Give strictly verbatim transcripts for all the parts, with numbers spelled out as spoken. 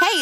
Hey,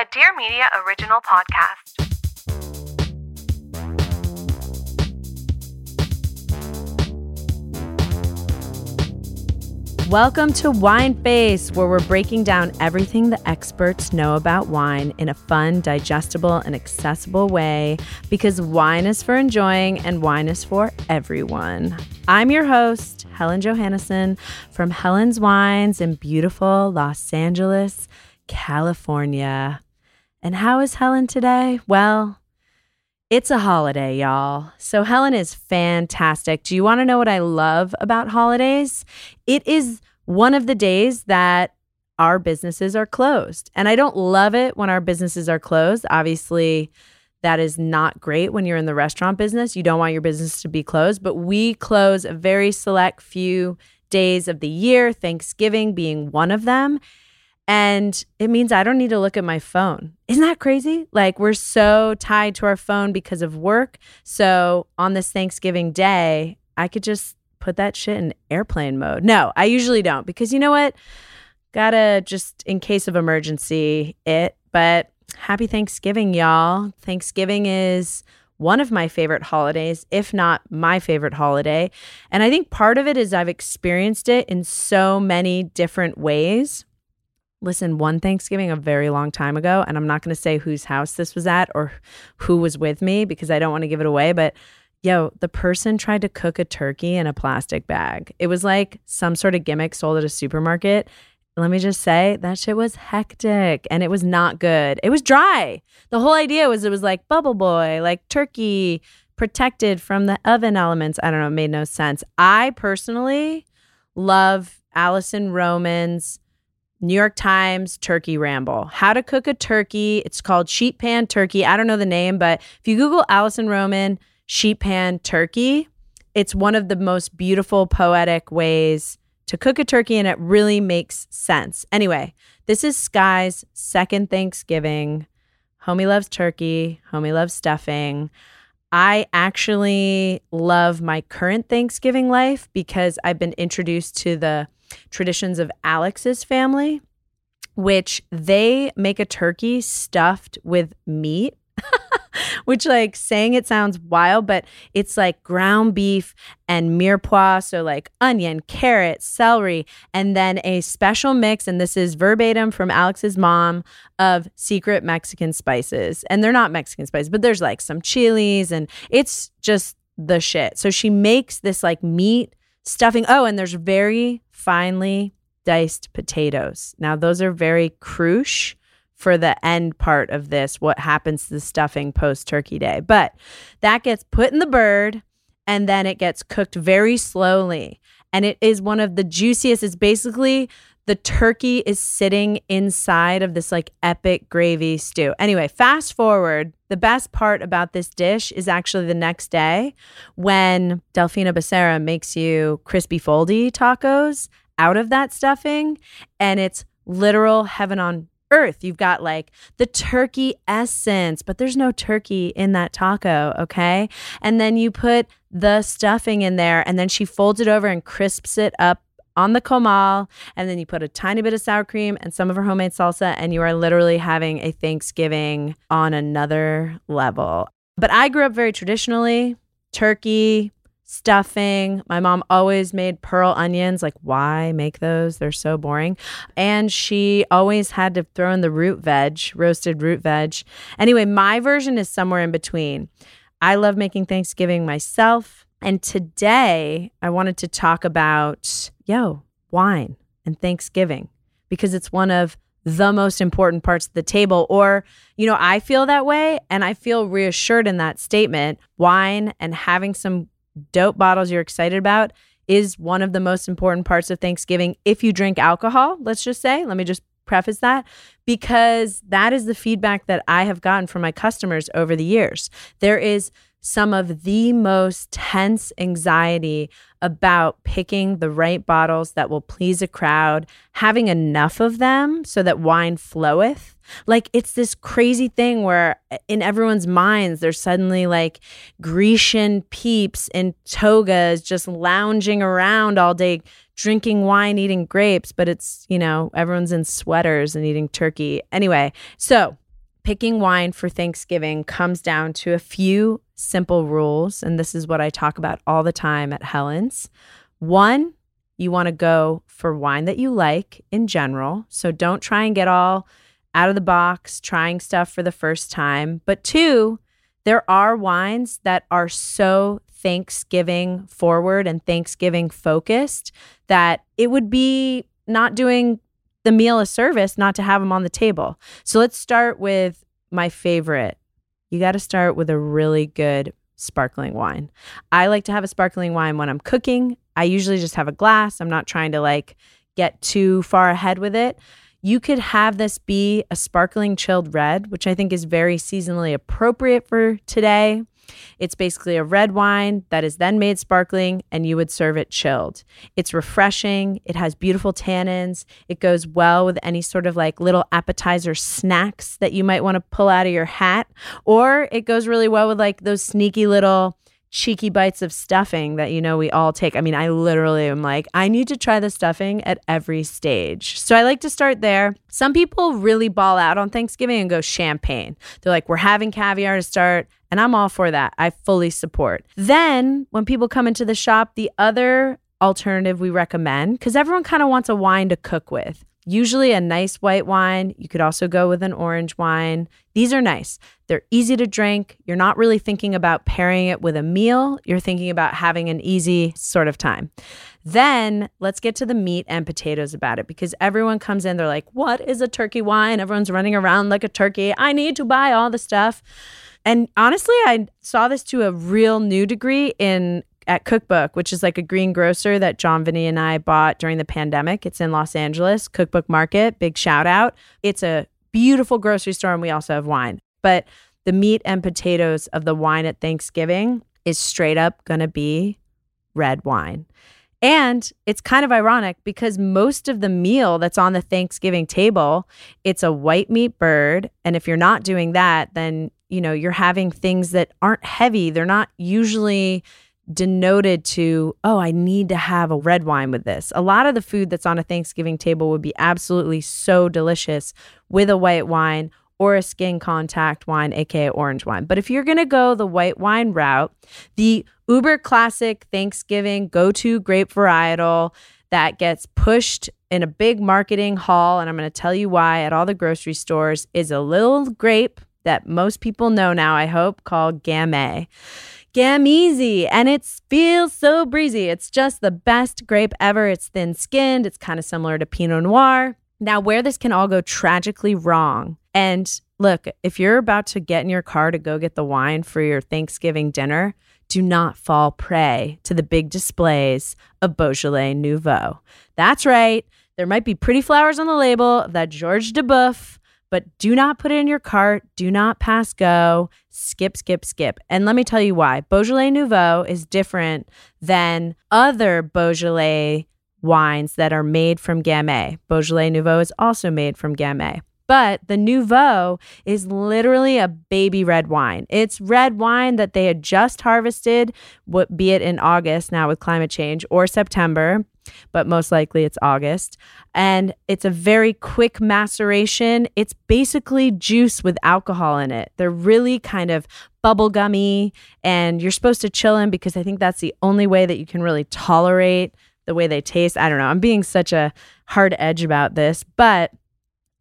A Dear Media original podcast. Welcome to Wine Face, where we're breaking down everything the experts know about wine in a fun, digestible, and accessible way, because wine is for enjoying and wine is for everyone. I'm your host, Helen Johannesson, from Helen's Wines in beautiful Los Angeles, California. And how is Helen today? Well, it's a holiday, y'all. So Helen is fantastic. Do you want to know what I love about holidays? It is one of the days that our businesses are closed. And I don't love it when our businesses are closed. Obviously, that is not great when you're in the restaurant business. You don't want your business to be closed, but we close a very select few days of the year, Thanksgiving being one of them. And it means I don't need to look at my phone. Isn't that crazy? Like, we're so tied to our phone because of work. So on this Thanksgiving day, I could just put that shit in airplane mode. No, I usually don't, because you know what? Gotta just, in case of emergency, it. But happy Thanksgiving, y'all. Thanksgiving is one of my favorite holidays, if not my favorite holiday. And I think part of it is I've experienced it in so many different ways. Listen, one Thanksgiving a very long time ago, and I'm not going to say whose house this was at or who was with me because I don't want to give it away, but yo, the person tried to cook a turkey in a plastic bag. It was like some sort of gimmick sold at a supermarket. Let me just say, that shit was hectic and it was not good. It was dry. The whole idea was it was like Bubble Boy, like turkey protected from the oven elements. I don't know. It made no sense. I personally love Alison Roman's New York Times Turkey Ramble. How to cook a turkey. It's called sheet pan turkey. I don't know the name, but if you Google Alison Roman sheet pan turkey, it's one of the most beautiful poetic ways to cook a turkey, and it really makes sense. Anyway, this is Sky's second Thanksgiving. Homie loves turkey. Homie loves stuffing. I actually love my current Thanksgiving life because I've been introduced to the traditions of Alex's family, which they make a turkey stuffed with meat, which, like, saying it sounds wild, but it's like ground beef and mirepoix, so like onion, carrot, celery, and then a special mix, and this is verbatim from Alex's mom, of secret Mexican spices. And they're not Mexican spices, but there's like some chilies, and it's just the shit. So she makes this like meat stuffing. Oh, and there's very finely diced potatoes. Now, those are very crucial for the end part of this, what happens to the stuffing post-turkey day. But that gets put in the bird, and then it gets cooked very slowly. And it is one of the juiciest. It's basically the turkey is sitting inside of this like epic gravy stew. Anyway, fast forward. The best part about this dish is actually the next day when Delfina Becerra makes you crispy foldy tacos out of that stuffing. And it's literal heaven on earth. You've got like the turkey essence, but there's no turkey in that taco, okay? And then you put the stuffing in there, and then she folds it over and crisps it up on the comal, and then you put a tiny bit of sour cream and some of her homemade salsa, and you are literally having a Thanksgiving on another level. But I grew up very traditionally, turkey, stuffing. My mom always made pearl onions. Like, why make those? They're so boring. And she always had to throw in the root veg, roasted root veg. Anyway, my version is somewhere in between. I love making Thanksgiving myself. And today I wanted to talk about, yo, wine and Thanksgiving, because it's one of the most important parts of the table. Or, you know, I feel that way, and I feel reassured in that statement. Wine and having some dope bottles you're excited about is one of the most important parts of Thanksgiving if you drink alcohol, let's just say. Let me just preface that, because that is the feedback that I have gotten from my customers over the years. There is some of the most tense anxiety about picking the right bottles that will please a crowd, having enough of them so that wine floweth. Like, it's this crazy thing where in everyone's minds, there's suddenly like Grecian peeps in togas just lounging around all day, drinking wine, eating grapes, but it's, you know, everyone's in sweaters and eating turkey. Anyway, so picking wine for Thanksgiving comes down to a few simple rules, and this is what I talk about all the time at Helen's. One, you want to go for wine that you like in general. So don't try and get all out of the box trying stuff for the first time. But two, there are wines that are so Thanksgiving forward and Thanksgiving focused that it would be not doing the meal a service not to have them on the table. So let's start with my favorite. You got to start with a really good sparkling wine. I like to have a sparkling wine when I'm cooking. I usually just have a glass. I'm not trying to like get too far ahead with it. You could have this be a sparkling chilled red, which I think is very seasonally appropriate for today. It's basically a red wine that is then made sparkling, and you would serve it chilled. It's refreshing. It has beautiful tannins. It goes well with any sort of like little appetizer snacks that you might want to pull out of your hat. Or it goes really well with like those sneaky little cheeky bites of stuffing that, you know, we all take. I mean, I literally am like, I need to try the stuffing at every stage. So I like to start there. Some people really ball out on Thanksgiving and go champagne. They're like, we're having caviar to start. And I'm all for that. I fully support. Then when people come into the shop, the other alternative we recommend, because everyone kind of wants a wine to cook with, usually a nice white wine. You could also go with an orange wine. These are nice. They're easy to drink. You're not really thinking about pairing it with a meal. You're thinking about having an easy sort of time. Then let's get to the meat and potatoes about it, because everyone comes in, they're like, what is a turkey wine? Everyone's running around like a turkey. I need to buy all the stuff. And honestly, I saw this to a real new degree in at Cookbook, which is like a green grocer that John Vinny and I bought during the pandemic. It's in Los Angeles, Cookbook Market, big shout out. It's a beautiful grocery store, and we also have wine. But the meat and potatoes of the wine at Thanksgiving is straight up going to be red wine. And it's kind of ironic because most of the meal that's on the Thanksgiving table, it's a white meat bird. And if you're not doing that, then, you know, you're having things that aren't heavy. They're not usually denoted to, oh, I need to have a red wine with this. A lot of the food that's on a Thanksgiving table would be absolutely so delicious with a white wine or a skin contact wine, aka orange wine. But if you're going to go the white wine route, the uber classic Thanksgiving go-to grape varietal that gets pushed in a big marketing haul, and I'm going to tell you why, at all the grocery stores, is a little grape that most people know now, I hope, called Gamay. Gameezy, and it feels so breezy. It's just the best grape ever. It's thin-skinned. It's kind of similar to Pinot Noir. Now, where this can all go tragically wrong, and look, if you're about to get in your car to go get the wine for your Thanksgiving dinner, do not fall prey to the big displays of Beaujolais Nouveau. That's right. There might be pretty flowers on the label of that Georges Duboeuf, but do not put it in your cart. Do not pass go. Skip, skip, skip. And let me tell you why. Beaujolais Nouveau is different than other Beaujolais wines that are made from Gamay. Beaujolais Nouveau is also made from Gamay. But the Nouveau is literally a baby red wine. It's red wine that they had just harvested, be it in August now with climate change or September, but most likely it's August. And it's a very quick maceration. It's basically juice with alcohol in it. They're really kind of bubblegummy, and you're supposed to chill them because I think that's the only way that you can really tolerate the way they taste. I don't know. I'm being such a hard edge about this, but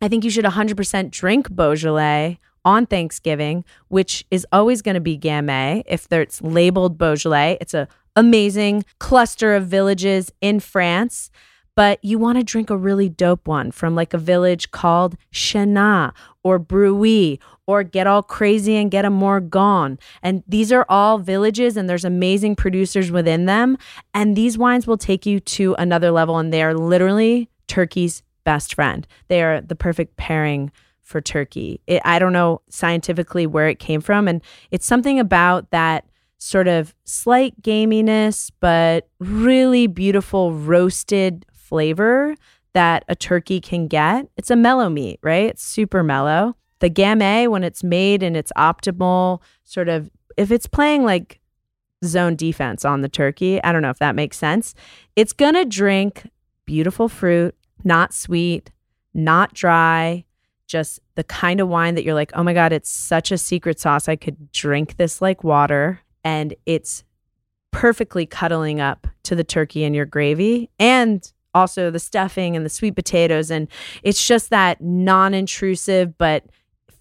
I think you should one hundred percent drink Beaujolais on Thanksgiving, which is always going to be Gamay if it's labeled Beaujolais. It's an amazing cluster of villages in France, but you want to drink a really dope one from like a village called Chenat or Brouilly or Get All Crazy and Get a Morgon. And these are all villages and there's amazing producers within them. And these wines will take you to another level, and they are literally Turkey's best friend. They are the perfect pairing for Turkey. It, I don't know scientifically where it came from. And it's something about that sort of slight gaminess, but really beautiful roasted flavor that a turkey can get. It's a mellow meat, right? It's super mellow. The Gamay, when it's made in its optimal sort of, if it's playing like zone defense on the turkey, I don't know if that makes sense. It's going to drink beautiful fruit. Not sweet, not dry, just the kind of wine that you're like, oh my God, it's such a secret sauce. I could drink this like water, and it's perfectly cuddling up to the turkey and your gravy and also the stuffing and the sweet potatoes. And it's just that non-intrusive, but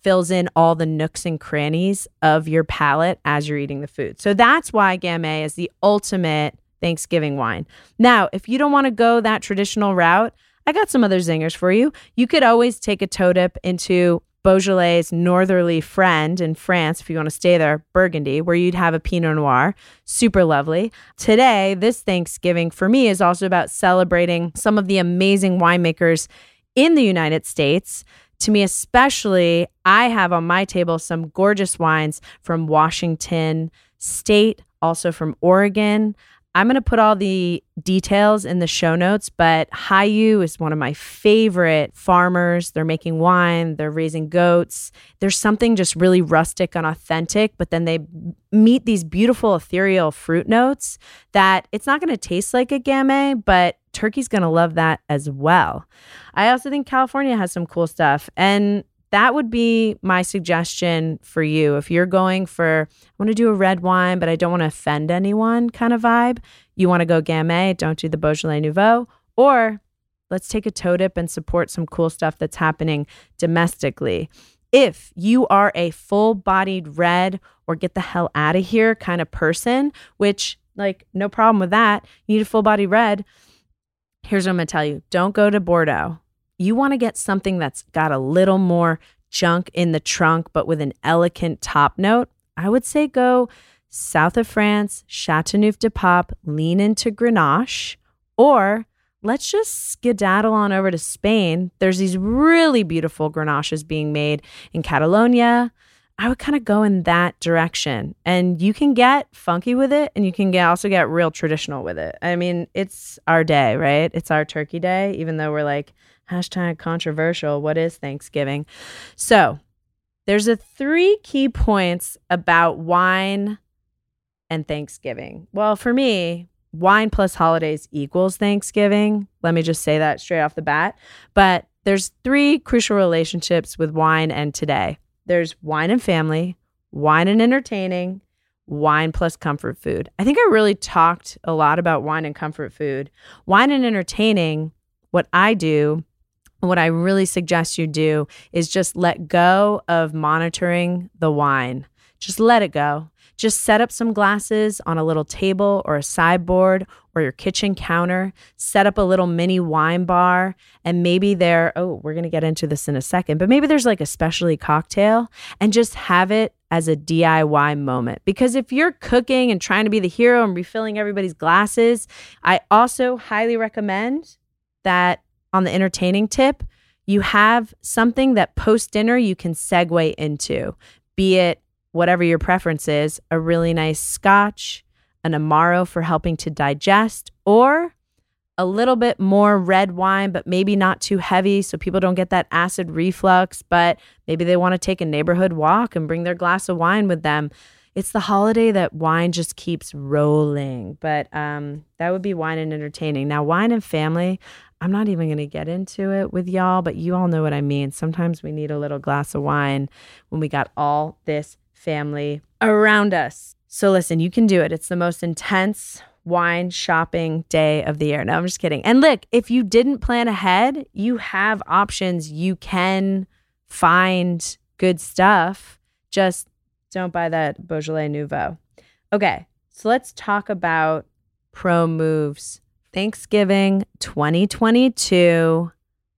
fills in all the nooks and crannies of your palate as you're eating the food. So that's why Gamay is the ultimate Thanksgiving wine. Now, if you don't want to go that traditional route, I got some other zingers for you. You could always take a toe dip into Beaujolais' northerly friend in France, if you want to stay there, Burgundy, where you'd have a Pinot Noir. Super lovely. Today, this Thanksgiving for me is also about celebrating some of the amazing winemakers in the United States. To me especially, I have on my table some gorgeous wines from Washington State, also from Oregon. I'm going to put all the details in the show notes, but Hiyu is one of my favorite farmers. They're making wine. They're raising goats. There's something just really rustic and authentic, but then they meet these beautiful ethereal fruit notes that it's not going to taste like a Gamay, but turkey's going to love that as well. I also think California has some cool stuff, and that would be my suggestion for you. If you're going for, I want to do a red wine, but I don't want to offend anyone kind of vibe, you want to go Gamay, don't do the Beaujolais Nouveau, or let's take a toe dip and support some cool stuff that's happening domestically. If you are a full-bodied red or get the hell out of here kind of person, which like no problem with that, you need a full-bodied red, here's what I'm going to tell you. Don't go to Bordeaux. You want to get something that's got a little more junk in the trunk, but with an elegant top note. I would say go south of France, Châteauneuf-du-Pape, lean into Grenache, or let's just skedaddle on over to Spain. There's these really beautiful Grenaches being made in Catalonia. I would kind of go in that direction, and you can get funky with it, and you can get, also get real traditional with it. I mean, it's our day, right? It's our turkey day, even though we're like, hashtag controversial. What is Thanksgiving? So there's a three key points about wine and Thanksgiving. Well, for me, wine plus holidays equals Thanksgiving. Let me just say that straight off the bat. But there's three crucial relationships with wine and today. There's wine and family, wine and entertaining, wine plus comfort food. I think I really talked a lot about wine and comfort food. Wine and entertaining, what I do, what I really suggest you do is just let go of monitoring the wine. Just let it go. Just set up some glasses on a little table or a sideboard or your kitchen counter. Set up a little mini wine bar, and maybe there, oh, we're going to get into this in a second, but maybe there's like a specialty cocktail, and just have it as a D I Y moment. Because if you're cooking and trying to be the hero and refilling everybody's glasses, I also highly recommend that on the entertaining tip, you have something that post-dinner you can segue into, be it whatever your preference is, a really nice scotch, an Amaro for helping to digest, or a little bit more red wine, but maybe not too heavy so people don't get that acid reflux, but maybe they want to take a neighborhood walk and bring their glass of wine with them. It's the holiday that wine just keeps rolling, but um, that would be wine and entertaining. Now, wine and family, I'm not even going to get into it with y'all, but you all know what I mean. Sometimes we need a little glass of wine when we got all this family around us. So listen, you can do it. It's the most intense wine shopping day of the year. No, I'm just kidding. And look, if you didn't plan ahead, you have options. You can find good stuff. Just don't buy that Beaujolais Nouveau. Okay, so let's talk about pro moves. Thanksgiving twenty twenty-two,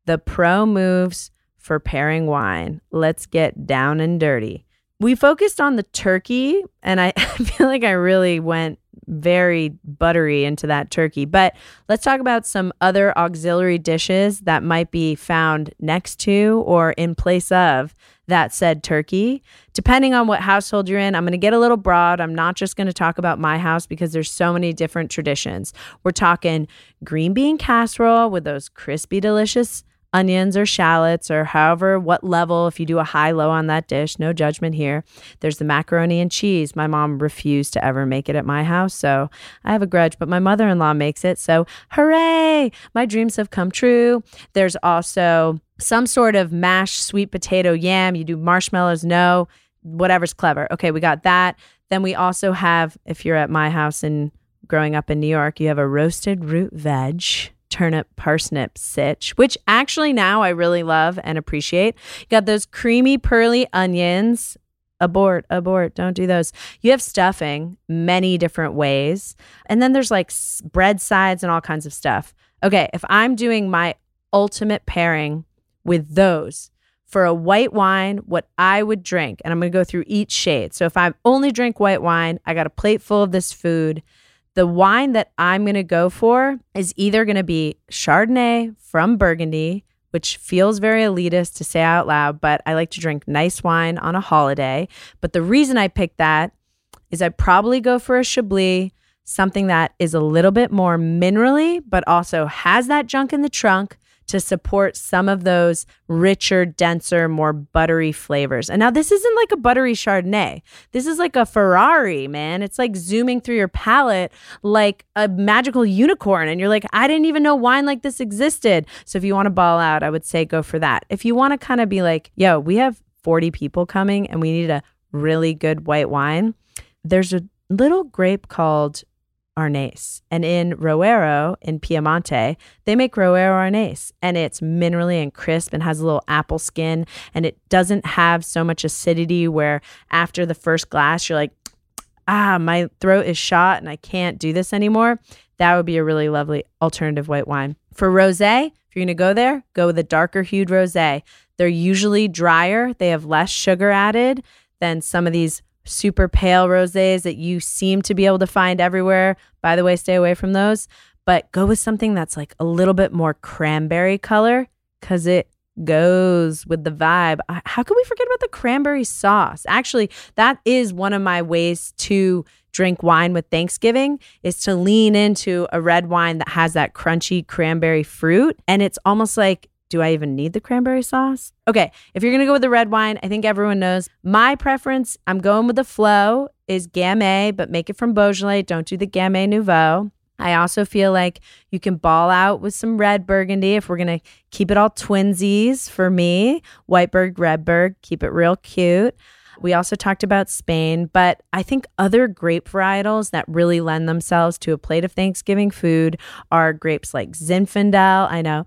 the pro moves for pairing wine. Let's get down and dirty. We focused on the turkey, and I, I feel like I really went very buttery into that turkey. But let's talk about some other auxiliary dishes that might be found next to or in place of that said turkey. Depending on what household you're in, I'm going to get a little broad. I'm not just going to talk about my house because there's so many different traditions. We're talking green bean casserole with those crispy, delicious onions or shallots or however, what level, if you do a high-low on that dish, no judgment here. There's the macaroni and cheese. My mom refused to ever make it at my house, so I have a grudge, but my mother-in-law makes it, so hooray! My dreams have come true. There's also some sort of mashed sweet potato yam. You do marshmallows, no, whatever's clever. Okay, we got that. Then we also have, if you're at my house and growing up in New York, you have a roasted root veg, turnip parsnip sitch, which actually now I really love and appreciate. You got those creamy pearly onions. Abort, abort, don't do those. You have stuffing many different ways. And then there's like bread sides and all kinds of stuff. Okay, if I'm doing my ultimate pairing with those, for a white wine, what I would drink, and I'm going to go through each shade. So if I only drink white wine, I got a plate full of this food. The wine that I'm going to go for is either going to be Chardonnay from Burgundy, which feels very elitist to say out loud, but I like to drink nice wine on a holiday. But the reason I picked that is I probably go for a Chablis, something that is a little bit more minerally, but also has that junk in the trunk to support some of those richer, denser, more buttery flavors. And now this isn't like a buttery Chardonnay. This is like a Ferrari, man. It's like zooming through your palate like a magical unicorn. And you're like, I didn't even know wine like this existed. So if you want to ball out, I would say go for that. If you want to kind of be like, yo, we have forty people coming and we need a really good white wine, there's a little grape called Arnace. And in Roero, in Piemonte, they make Roero Arnace. And it's minerally and crisp and has a little apple skin. And it doesn't have so much acidity where after the first glass, you're like, ah, my throat is shot and I can't do this anymore. That would be a really lovely alternative white wine. For rosé, if you're going to go there, go with a darker hued rosé. They're usually drier. They have less sugar added than some of these super pale rosés that you seem to be able to find everywhere. By the way, stay away from those, but go with something that's like a little bit more cranberry color because it goes with the vibe. How could we forget about the cranberry sauce? Actually, that is one of my ways to drink wine with Thanksgiving is to lean into a red wine that has that crunchy cranberry fruit. And it's almost like, do I even need the cranberry sauce? Okay, if you're going to go with the red wine, I think everyone knows my preference, I'm going with the flow, is Gamay, but make it from Beaujolais. Don't do the Gamay Nouveau. I also feel like you can ball out with some red Burgundy if we're going to keep it all twinsies for me. Whiteberg, Redberg, keep it real cute. We also talked about Spain, but I think other grape varietals that really lend themselves to a plate of Thanksgiving food are grapes like Zinfandel. I know.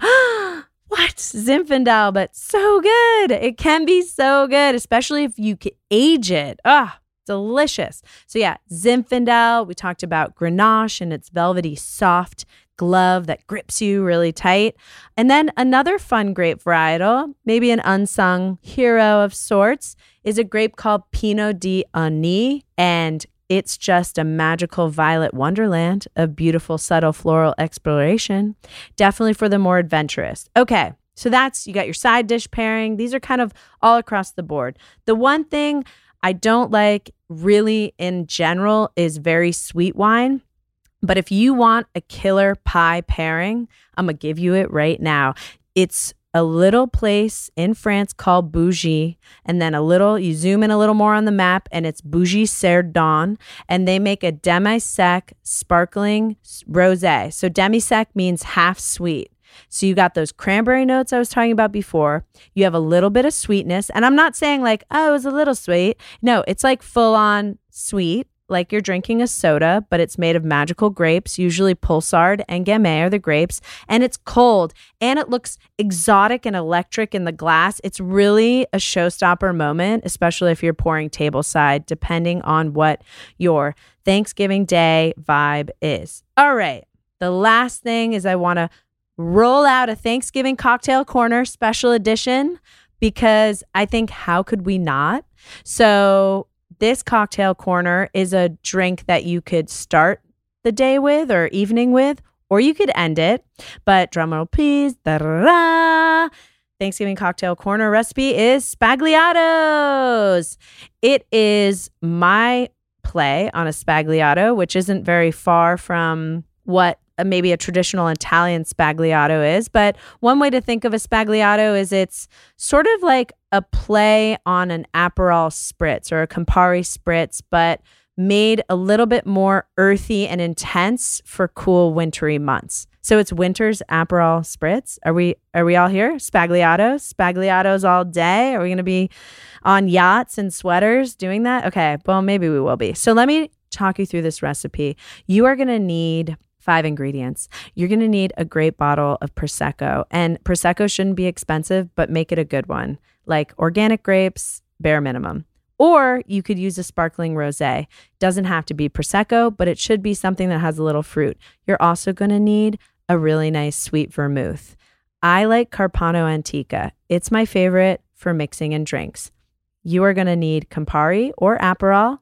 What? Zinfandel, but so good. It can be so good, especially if you can age it. Ah, oh, delicious. So yeah, Zinfandel. We talked about Grenache and its velvety soft glove that grips you really tight. And then another fun grape varietal, maybe an unsung hero of sorts, is a grape called Pinot d'Aunis, and it's just a magical violet wonderland of beautiful, subtle floral exploration. Definitely for the more adventurous. Okay, so that's, you got your side dish pairing. These are kind of all across the board. The one thing I don't like really in general is very sweet wine. But if you want a killer pie pairing, I'm going to give you it right now. It's a little place in France called Bugey, and then a little, you zoom in a little more on the map, and it's Bugey Cerdon, and they make a demi-sec sparkling rosé. So demi-sec means half sweet. So you got those cranberry notes I was talking about before. You have a little bit of sweetness, and I'm not saying like, oh, it was a little sweet. No, it's like full-on sweet, like you're drinking a soda, but it's made of magical grapes. Usually Pulsard and Gamay are the grapes, and it's cold, and it looks exotic and electric in the glass. It's really a showstopper moment, especially if you're pouring tableside, depending on what your Thanksgiving Day vibe is. All right, the last thing is I want to roll out a Thanksgiving Cocktail Corner special edition, because I think how could we not? So this Cocktail Corner is a drink that you could start the day with or evening with, or you could end it. But drumroll please. Da-da-da. Thanksgiving Cocktail Corner recipe is Sbagliato's. It is my play on a Sbagliato, which isn't very far from what maybe a traditional Italian Sbagliato is. But one way to think of a Sbagliato is it's sort of like a play on an Aperol Spritz or a Campari Spritz, but made a little bit more earthy and intense for cool wintry months. So it's winter's Aperol Spritz. Are we are we all here? Sbagliatos, Sbagliatos all day? Are we going to be on yachts and sweaters doing that? Okay, well, maybe we will be. So let me talk you through this recipe. You are going to need five ingredients. You're going to need a great bottle of Prosecco, and Prosecco shouldn't be expensive, but make it a good one, like organic grapes, bare minimum. Or you could use a sparkling rosé. Doesn't have to be Prosecco, but it should be something that has a little fruit. You're also going to need a really nice sweet vermouth. I like Carpano Antica. It's my favorite for mixing in drinks. You are going to need Campari or Aperol.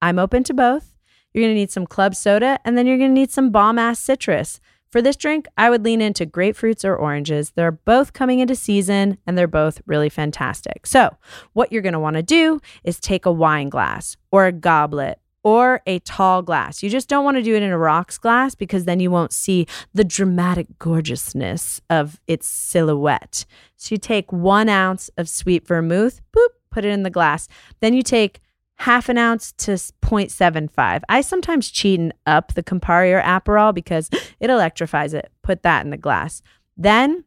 I'm open to both. You're going to need some club soda, and then you're going to need some bomb-ass citrus. For this drink, I would lean into grapefruits or oranges. They're both coming into season, and they're both really fantastic. So what you're going to want to do is take a wine glass or a goblet or a tall glass. You just don't want to do it in a rocks glass, because then you won't see the dramatic gorgeousness of its silhouette. So you take one ounce of sweet vermouth, boop, put it in the glass. Then you take half an ounce to zero point seven five. I sometimes cheat and up the Campari or Aperol because it electrifies it. Put that in the glass. Then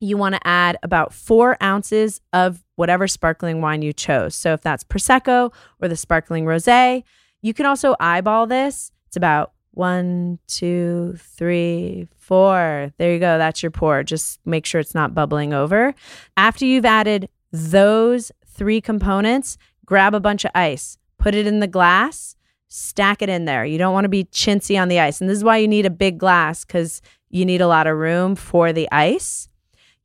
you want to add about four ounces of whatever sparkling wine you chose. So if that's Prosecco or the sparkling rosé, you can also eyeball this. It's about one, two, three, four. There you go. That's your pour. Just make sure it's not bubbling over. After you've added those three components, grab a bunch of ice, put it in the glass, stack it in there. You don't want to be chintzy on the ice. And this is why you need a big glass, because you need a lot of room for the ice.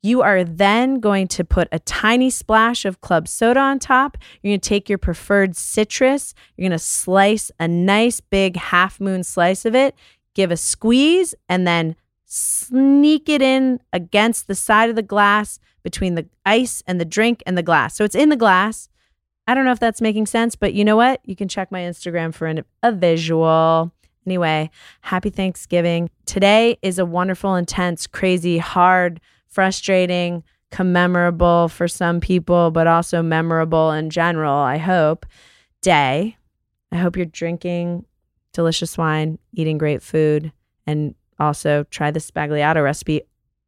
You are then going to put a tiny splash of club soda on top. You're going to take your preferred citrus. You're going to slice a nice big half moon slice of it, give a squeeze, and then sneak it in against the side of the glass between the ice and the drink and the glass. So it's in the glass. I don't know if that's making sense, but you know what? You can check my Instagram for an, a visual. Anyway, happy Thanksgiving. Today is a wonderful, intense, crazy, hard, frustrating, commemorable for some people, but also memorable in general, I hope, day. I hope you're drinking delicious wine, eating great food, and also try the Sbagliato recipe.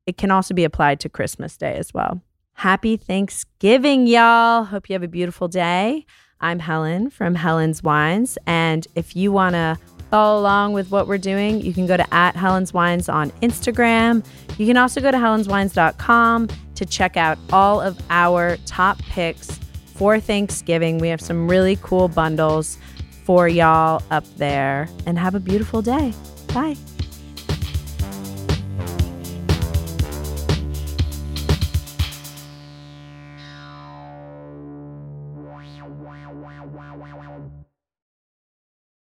It can also be applied to Christmas Day as well. Happy Thanksgiving, y'all. Hope you have a beautiful day. I'm Helen from Helen's Wines. And if you want to follow along with what we're doing, you can go to at Helen's Wines on Instagram. You can also go to helens wines dot com to check out all of our top picks for Thanksgiving. We have some really cool bundles for y'all up there. And have a beautiful day. Bye. Wow, wow, wow, wow.